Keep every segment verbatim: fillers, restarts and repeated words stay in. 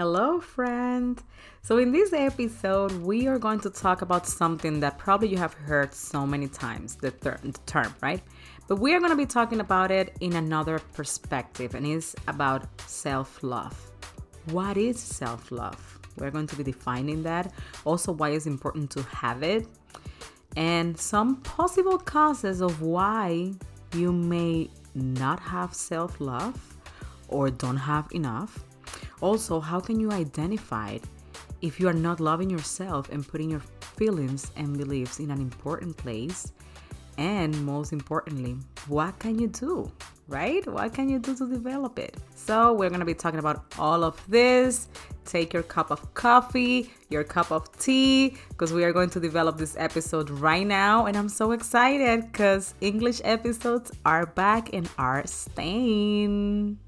Hello, friend. So in this episode, we are going to talk about something that probably you have heard so many times, the, ter- the term, right? But we are going to be talking about it in another perspective, and it's about self-love. What is self-love? We're going to be defining that. Also, why it's important to have it, and some possible causes of why you may not have self-love or don't have enough. Also, how can you identify it if you are not loving yourself and putting your feelings and beliefs in an important place? And most importantly, what can you do, right? What can you do to develop it? So we're going to be talking about all of this. Take your cup of coffee, your cup of tea, because we are going to develop this episode right now. And I'm so excited because English episodes are back and are staying.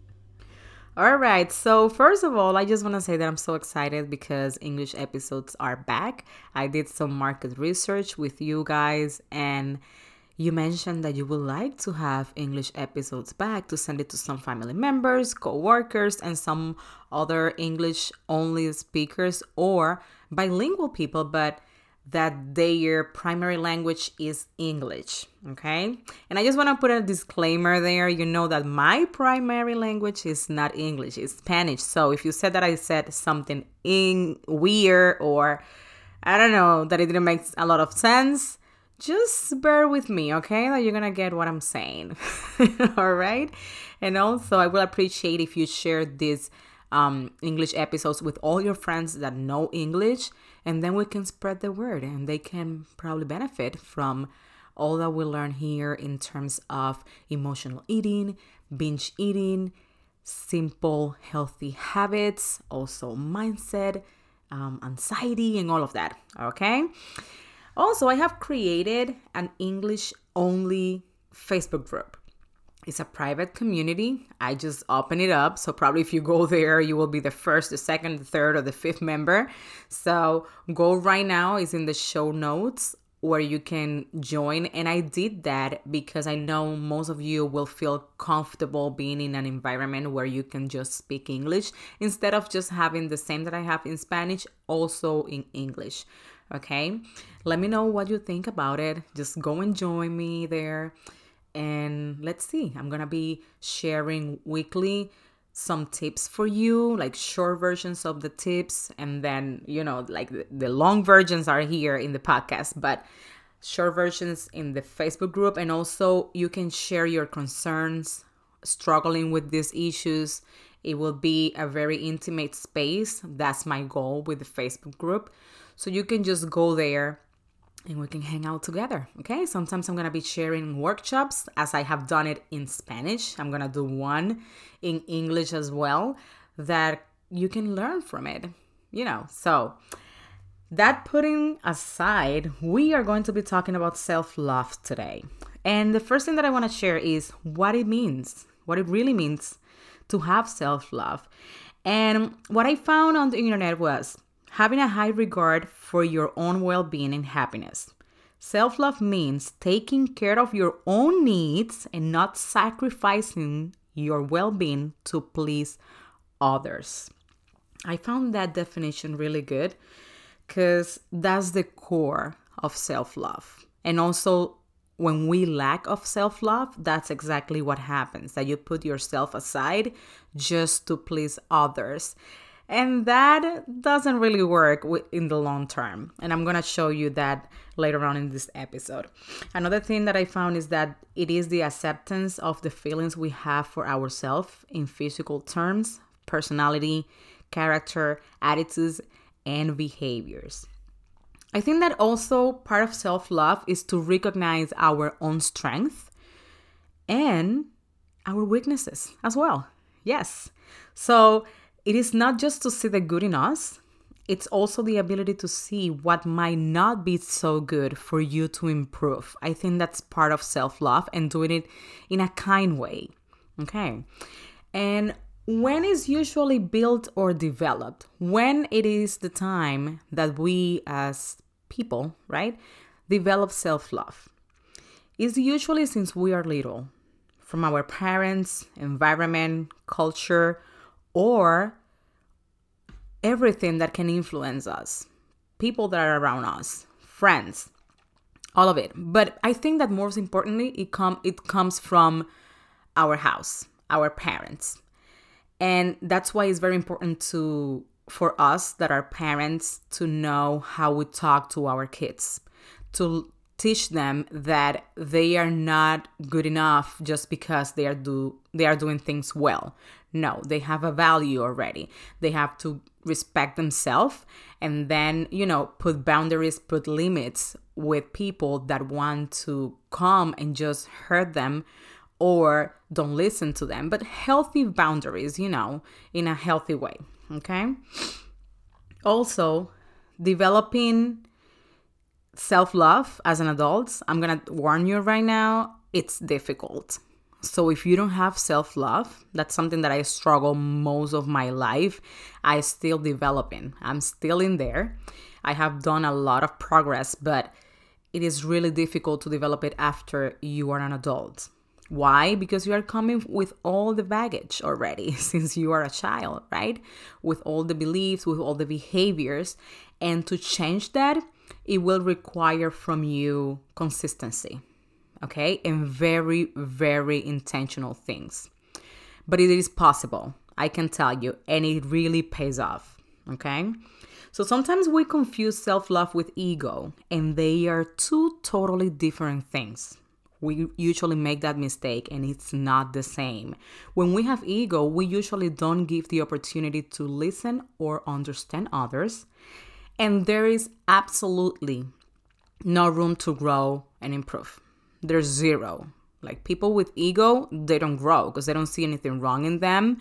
All right, so first of all, I just want to say that I'm so excited because English episodes are back. I did some market research with you guys, and you mentioned that you would like to have English episodes back, to send it to some family members, co-workers, and some other English-only speakers or bilingual people, but that their primary language is English, okay? And I just want to put a disclaimer there. You know that my primary language is not English, it's Spanish. So if you said that I said something in weird or, I don't know, that it didn't make a lot of sense, just bear with me, okay? That you're going to get what I'm saying, all right? And also, I will appreciate if you share this Um, English episodes with all your friends that know English, and then we can spread the word and they can probably benefit from all that we learn here in terms of emotional eating, binge eating, simple healthy habits, also mindset, um, anxiety, and all of that, okay? Also, I have created an English only Facebook group. It's a private community. I just open it up. So probably if you go there, you will be the first, the second, the third, or the fifth member. So go right now. It's in the show notes where you can join. And I did that because I know most of you will feel comfortable being in an environment where you can just speak English instead of just having the same that I have in Spanish, also in English. Okay? Let me know what you think about it. Just go and join me there. And let's see, I'm going to be sharing weekly some tips for you, like short versions of the tips. And then, you know, like the, the long versions are here in the podcast, but short versions in the Facebook group. And also you can share your concerns, struggling with these issues. It will be a very intimate space. That's my goal with the Facebook group. So you can just go there and we can hang out together, okay? Sometimes I'm going to be sharing workshops as I have done it in Spanish. I'm going to do one in English as well that you can learn from it, you know. So that putting aside, we are going to be talking about self-love today. And the first thing that I want to share is what it means, what it really means to have self-love. And what I found on the internet was having a high regard for your own well-being and happiness. Self-love means taking care of your own needs and not sacrificing your well-being to please others. I found that definition really good because that's the core of self-love. And also, when we lack of self-love, that's exactly what happens, that you put yourself aside just to please others. And that doesn't really work in the long term. And I'm going to show you that later on in this episode. Another thing that I found is that it is the acceptance of the feelings we have for ourselves in physical terms, personality, character, attitudes, and behaviors. I think that also part of self-love is to recognize our own strength and our weaknesses as well. Yes. So it is not just to see the good in us, it's also the ability to see what might not be so good for you to improve. I think that's part of self-love and doing it in a kind way, okay? And when is usually built or developed? When it is the time that we as people, right, develop self-love? It's usually since we are little, from our parents, environment, culture, or everything that can influence us, people that are around us, friends, all of it. But I think that most importantly, it com- it comes from our house, our parents. And that's why it's very important to for us that are parents to know how we talk to our kids, to teach them that they are not good enough just because they are do they are doing things well. No, they have a value already. They have to respect themselves and then, you know, put boundaries, put limits with people that want to come and just hurt them or don't listen to them, but healthy boundaries, you know, in a healthy way. Okay. Also, developing self-love as an adult, I'm going to warn you right now, it's difficult. So if you don't have self-love, that's something that I struggle most of my life. I'm still developing. I'm still in there. I have done a lot of progress, but it is really difficult to develop it after you are an adult. Why? Because you are coming with all the baggage already since you are a child, right? With all the beliefs, with all the behaviors. And to change that, it will require from you consistency, okay? And very, very intentional things. But it is possible, I can tell you, and it really pays off, okay? So sometimes we confuse self-love with ego, and they are two totally different things. We usually make that mistake and it's not the same. When we have ego, we usually don't give the opportunity to listen or understand others. And there is absolutely no room to grow and improve. There's zero. Like people with ego, they don't grow because they don't see anything wrong in them.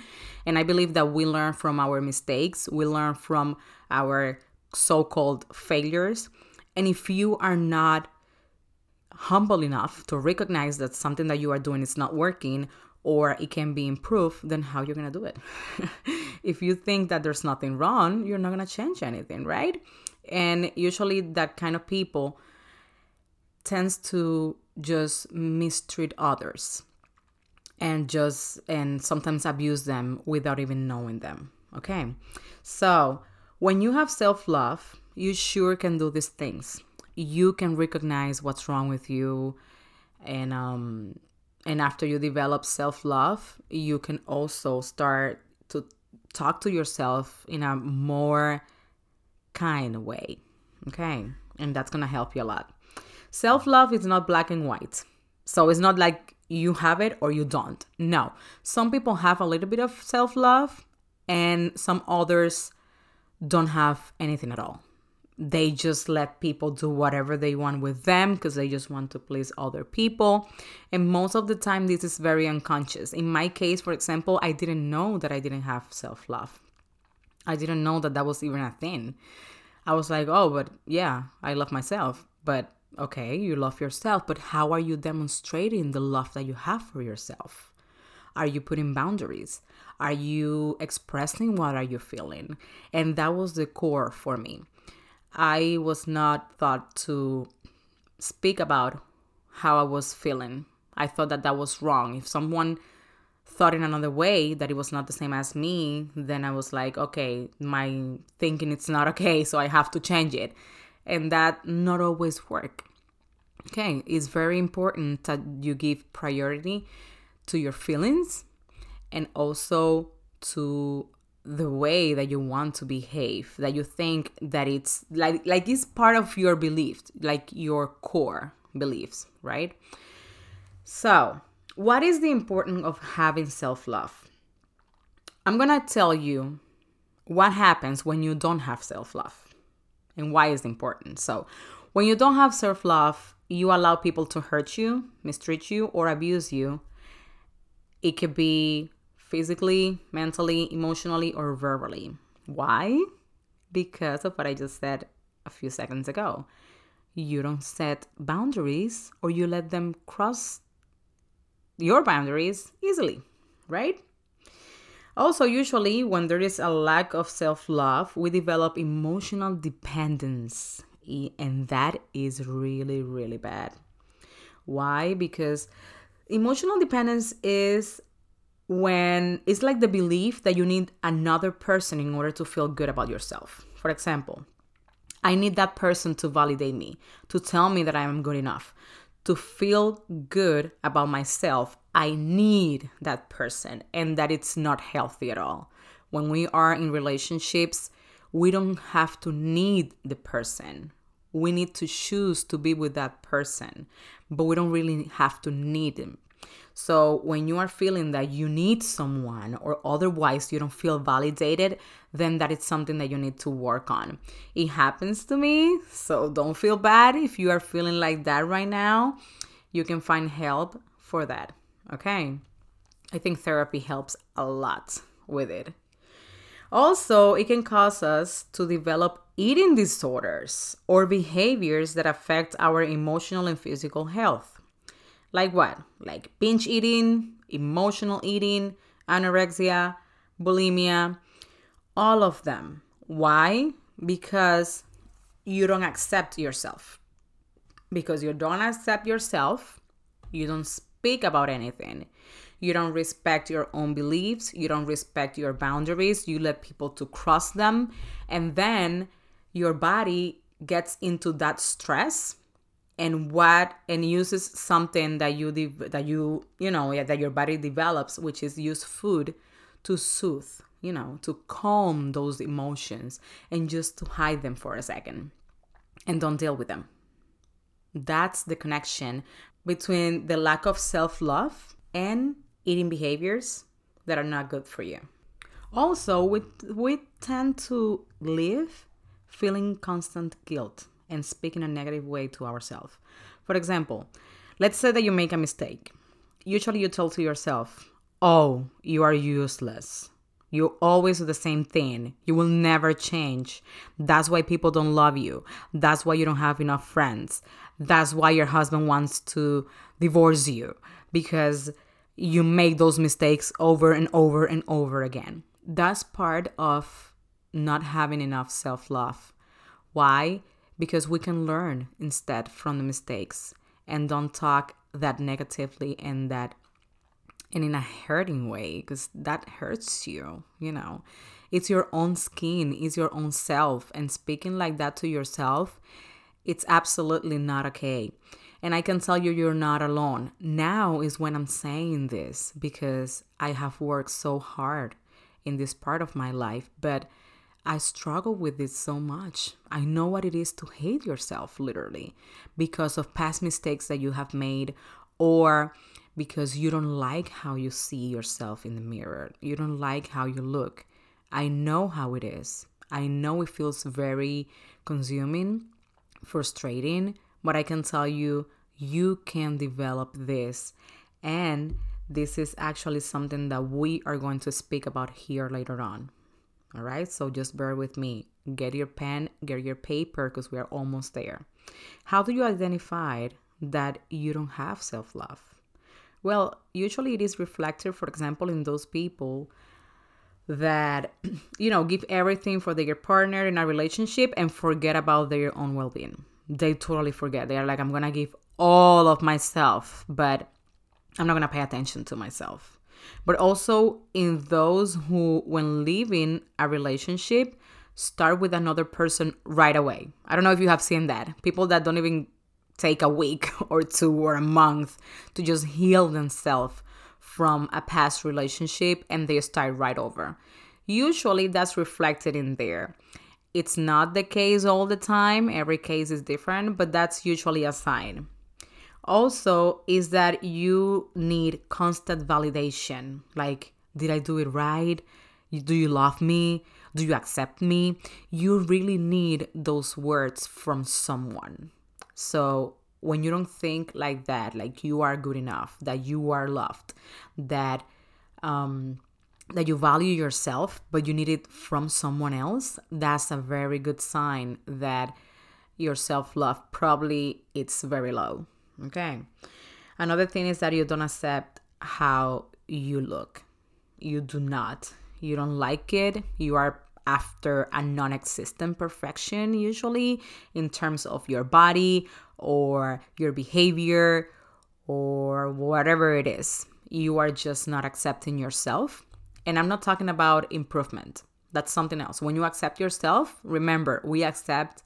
And I believe that we learn from our mistakes. We learn from our so-called failures. And if you are not humble enough to recognize that something that you are doing is not working or it can be improved, then how you're going to do it? If you think that there's nothing wrong, you're not going to change anything, right? And usually that kind of people tends to just mistreat others and just and sometimes abuse them without even knowing them, okay? So when you have self-love, you sure can do these things. You can recognize what's wrong with you, and um, and after you develop self-love, you can also start to talk to yourself in a more kind way, okay? And that's going to help you a lot. Self-love is not black and white, so it's not like you have it or you don't. No, some people have a little bit of self-love, and some others don't have anything at all. They just let people do whatever they want with them because they just want to please other people. And most of the time, this is very unconscious. In my case, for example, I didn't know that I didn't have self-love. I didn't know that that was even a thing. I was like, oh, but yeah, I love myself. But okay, you love yourself, but how are you demonstrating the love that you have for yourself? Are you putting boundaries? Are you expressing what are you feeling? And that was the core for me. I was not thought to speak about how I was feeling. I thought that that was wrong. If someone thought in another way that it was not the same as me, then I was like, okay, my thinking it's not okay, so I have to change it. And that not always work. Okay, it's very important that you give priority to your feelings and also to the way that you want to behave, that you think that it's like like it's part of your belief, like your core beliefs, right? So what is the importance of having self-love? I'm gonna tell you what happens when you don't have self-love and why it's important. So when you don't have self-love, you allow people to hurt you, mistreat you, or abuse you. It could be physically, mentally, emotionally, or verbally. Why? Because of what I just said a few seconds ago. You don't set boundaries or you let them cross your boundaries easily, right? Also, usually when there is a lack of self-love, we develop emotional dependence. And that is really, really bad. Why? Because emotional dependence is when it's like the belief that you need another person in order to feel good about yourself. For example, I need that person to validate me, to tell me that I am good enough. To feel good about myself, I need that person, and that it's not healthy at all. When we are in relationships, we don't have to need the person. We need to choose to be with that person, but we don't really have to need him. So when you are feeling that you need someone or otherwise you don't feel validated, then that is something that you need to work on. It happens to me, so don't feel bad if you are feeling like that right now. You can find help for that, okay? I think therapy helps a lot with it. Also, it can cause us to develop eating disorders or behaviors that affect our emotional and physical health. Like what? Like binge eating, emotional eating, anorexia, bulimia, all of them. Why? Because you don't accept yourself. Because you don't accept yourself, you don't speak about anything. You don't respect your own beliefs. You don't respect your boundaries. You let people to cross them. And then your body gets into that stress and what and uses something that you de- that you you know yeah, that your body develops, which is use food to soothe, you know, to calm those emotions and just to hide them for a second and don't deal with them. That's the connection between the lack of self-love and eating behaviors that are not good for you. Also, we we tend to live feeling constant guilt and speak in a negative way to ourselves. For example, let's say that you make a mistake. Usually you tell to yourself, oh, you are useless. You always do the same thing. You will never change. That's why people don't love you. That's why you don't have enough friends. That's why your husband wants to divorce you, because you make those mistakes over and over and over again. That's part of not having enough self-love. Why? Because we can learn instead from the mistakes and don't talk that negatively and that and in a hurting way, because that hurts you, you know. It's your own skin, it's your own self, and speaking like that to yourself, it's absolutely not okay. And I can tell you, you're not alone. Now is when I'm saying this, because I have worked so hard in this part of my life, but I struggle with it so much. I know what it is to hate yourself, literally, because of past mistakes that you have made, or because you don't like how you see yourself in the mirror. You don't like how you look. I know how it is. I know it feels very consuming, frustrating, but I can tell you, you can develop this. And this is actually something that we are going to speak about here later on. All right, so just bear with me. Get your pen, get your paper, because we are almost there. How do you identify that you don't have self-love? Well, usually it is reflected, for example, in those people that, you know, give everything for their partner in a relationship and forget about their own well-being. They totally forget. They are like, I'm going to give all of myself, but I'm not going to pay attention to myself. But also in those who, when leaving a relationship, start with another person right away. I don't know if you have seen that. People that don't even take a week or two or a month to just heal themselves from a past relationship, and they start right over. Usually that's reflected in there. It's not the case all the time. Every case is different, but that's usually a sign. Also, is that you need constant validation. Like, did I do it right? Do you love me? Do you accept me? You really need those words from someone. So when you don't think like that, like you are good enough, that you are loved, that um, that you value yourself, but you need it from someone else, that's a very good sign that your self-love probably it's very low. Okay. Another thing is that you don't accept how you look. You do not. You don't like it. You are after a non-existent perfection, usually, in terms of your body or your behavior or whatever it is. you are just not accepting yourself. And I'm not talking about improvement. That's something else. When you accept yourself, remember, we accept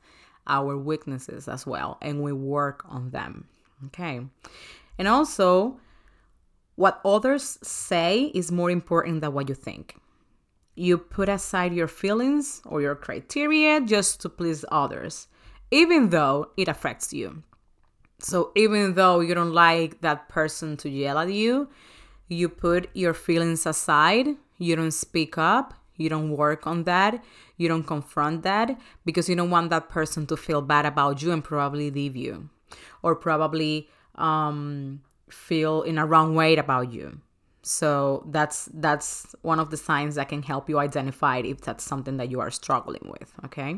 our weaknesses as well, and we work on them, okay? And also, what others say is more important than what you think. You put aside your feelings or your criteria just to please others, even though it affects you. So even though you don't like that person to yell at you, you put your feelings aside, you don't speak up, you don't work on that, you don't confront that, because you don't want that person to feel bad about you and probably leave you, or probably um, feel in a wrong way about you. So that's that's one of the signs that can help you identify if that's something that you are struggling with, okay?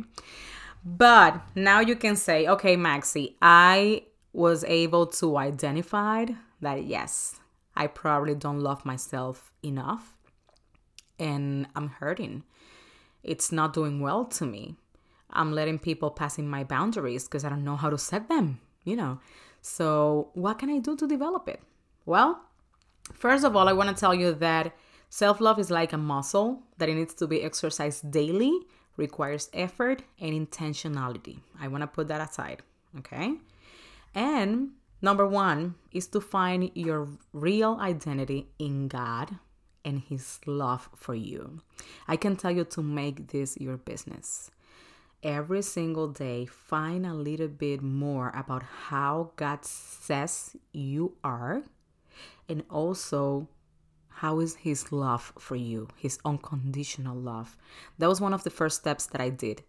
But now you can say, okay, Maxi, I was able to identify that, yes, I probably don't love myself enough, and I'm hurting. It's not doing well to me. I'm letting people pass in my boundaries because I don't know how to set them, you know. So what can I do to develop it? Well, first of all, I want to tell you that self-love is like a muscle that it needs to be exercised daily, requires effort and intentionality. I want to put that aside, okay? And number one is to find your real identity in God and His love for you. I can tell you to make this your business. Every single day, find a little bit more about how God says you are, and also how is His love for you, His unconditional love. That was one of the first steps that I did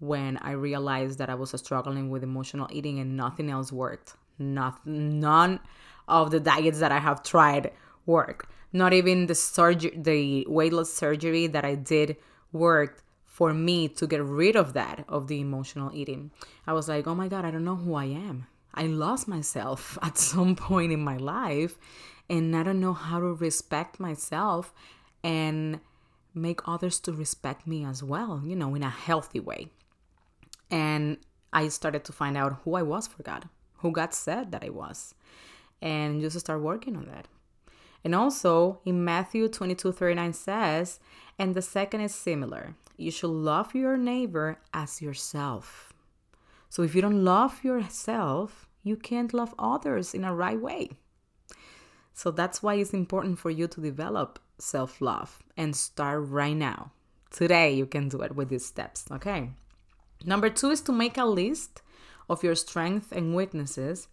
when I realized that I was struggling with emotional eating and nothing else worked. Not, none of the diets that I have tried worked. Not even the surgery, the weight loss surgery that I did worked for me to get rid of that, of the emotional eating. I was like, oh my God, I don't know who I am. I lost myself at some point in my life, and I don't know how to respect myself and make others to respect me as well, you know, in a healthy way. And I started to find out who I was for God, who God said that I was, and just start working on that. And also in Matthew twenty-two thirty-nine says, and the second is similar. You should love your neighbor as yourself. So if you don't love yourself, you can't love others in a right way. So that's why it's important for you to develop self-love and start right now. Today you can do it with these steps, okay? Number two is to make a list of your strengths and weaknesses.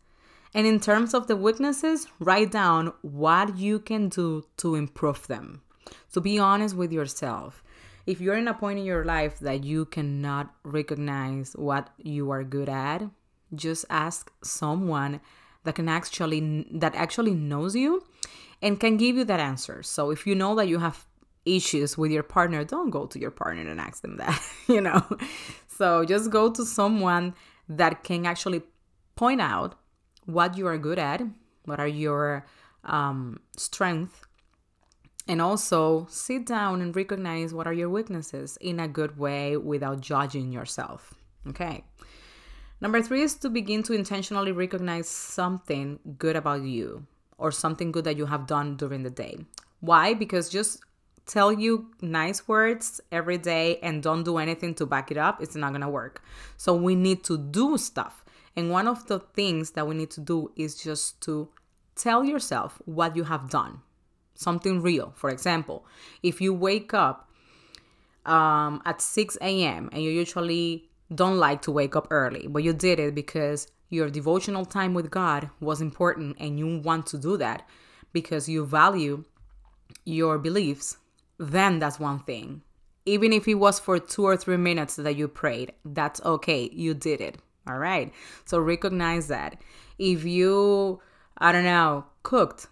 And in terms of the weaknesses, write down what you can do to improve them. So be honest with yourself. If you're in a point in your life that you cannot recognize what you are good at, just ask someone that can actually that actually knows you and can give you that answer. So if you know that you have issues with your partner, don't go to your partner and ask them that, you know. So just go to someone that can actually point out what you are good at, what are your um, strengths, and also sit down and recognize what are your weaknesses in a good way without judging yourself, okay? Number three is to begin to intentionally recognize something good about you or something good that you have done during the day. Why? Because just tell you nice words every day and don't do anything to back it up, it's not going to work. So we need to do stuff. And one of the things that we need to do is just to tell yourself what you have done, something real. For example, if you wake up um, at six a.m. and you usually don't like to wake up early, but you did it because your devotional time with God was important and you want to do that because you value your beliefs, then that's one thing. Even if it was for two or three minutes that you prayed, that's okay. You did it. All right. So recognize that. If you, I don't know, cooked,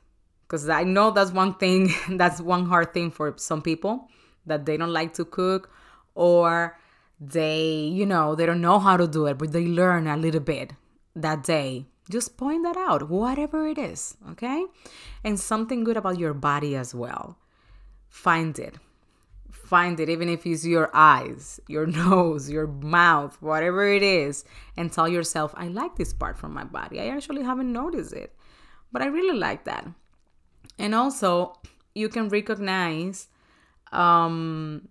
because I know that's one thing, that's one hard thing for some people that they don't like to cook, or they, you know, they don't know how to do it, but they learn a little bit that day. Just point that out, whatever it is. Okay. And something good about your body as well. Find it. Find it, even if it's your eyes, your nose, your mouth, whatever it is, and tell yourself, I like this part from my body. I actually haven't noticed it, but I really like that. And also, you can recognize um,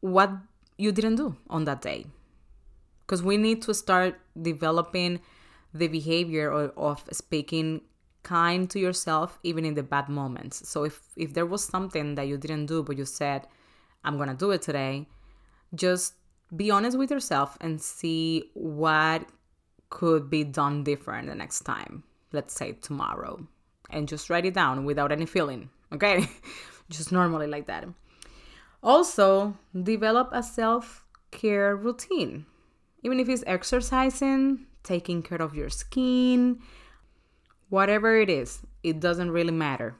what you didn't do on that day. Because we need to start developing the behavior of, of speaking kind to yourself, even in the bad moments. So if, if there was something that you didn't do, but you said, I'm going to do it today, just be honest with yourself and see what could be done different the next time. Let's say tomorrow. And just write it down without any feeling, okay? Just normally like that. Also, develop a self-care routine. Even if it's exercising, taking care of your skin, whatever it is, it doesn't really matter.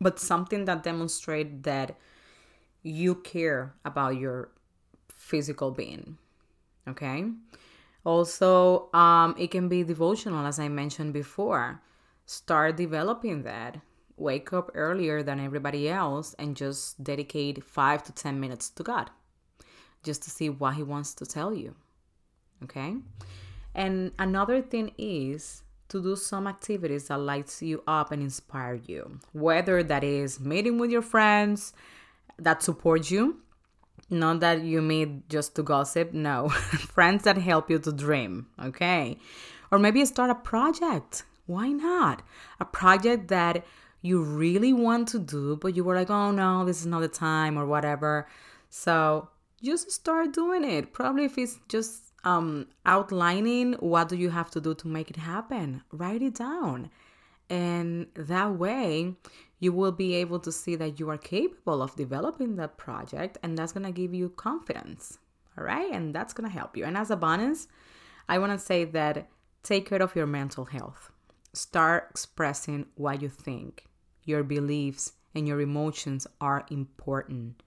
But something that demonstrates that you care about your physical being, okay? Also, um, it can be devotional, as I mentioned before. Start developing that. Wake up earlier than everybody else and just dedicate five to ten minutes to God, just to see what He wants to tell you, okay? And another thing is to do some activities that lights you up and inspire you, whether that is meeting with your friends that support you, not that you meet just to gossip, no, friends that help you to dream, okay? Or maybe start a project. Why not? A project that you really want to do, but you were like, oh no, this is not the time or whatever. So just start doing it. Probably if it's just um, outlining what do you have to do to make it happen, write it down. And that way you will be able to see that you are capable of developing that project, and that's going to give you confidence. All right. And that's going to help you. And as a bonus, I want to say that take care of your mental health. Start expressing what you think. Your beliefs and your emotions are important.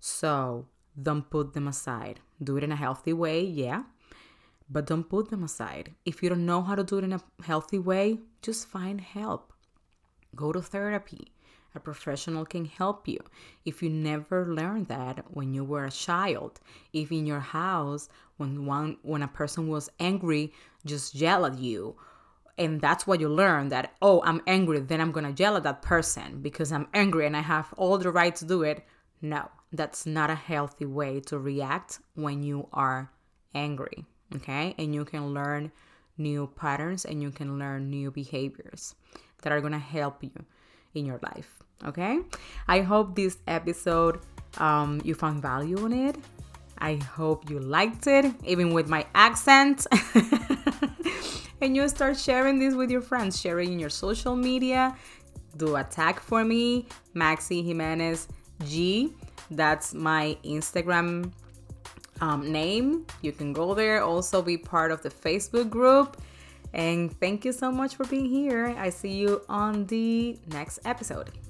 So don't put them aside. Do it in a healthy way, yeah, but don't put them aside. If you don't know how to do it in a healthy way, just find help. Go to therapy. A professional can help you. If you never learned that when you were a child, if in your house, when one when a person was angry, just yell at you, and that's what you learn, that, oh, I'm angry, then I'm going to yell at that person because I'm angry and I have all the right to do it. No, that's not a healthy way to react when you are angry, okay? And you can learn new patterns and you can learn new behaviors that are going to help you in your life, okay? I hope this episode, um, you found value in it. I hope you liked it, even with my accent. And you start sharing this with your friends, sharing in your social media. Do a tag for me, maxyjimenezg. That's my Instagram um, name. You can go there. Also be part of the Facebook group. And thank you so much for being here. I see you on the next episode.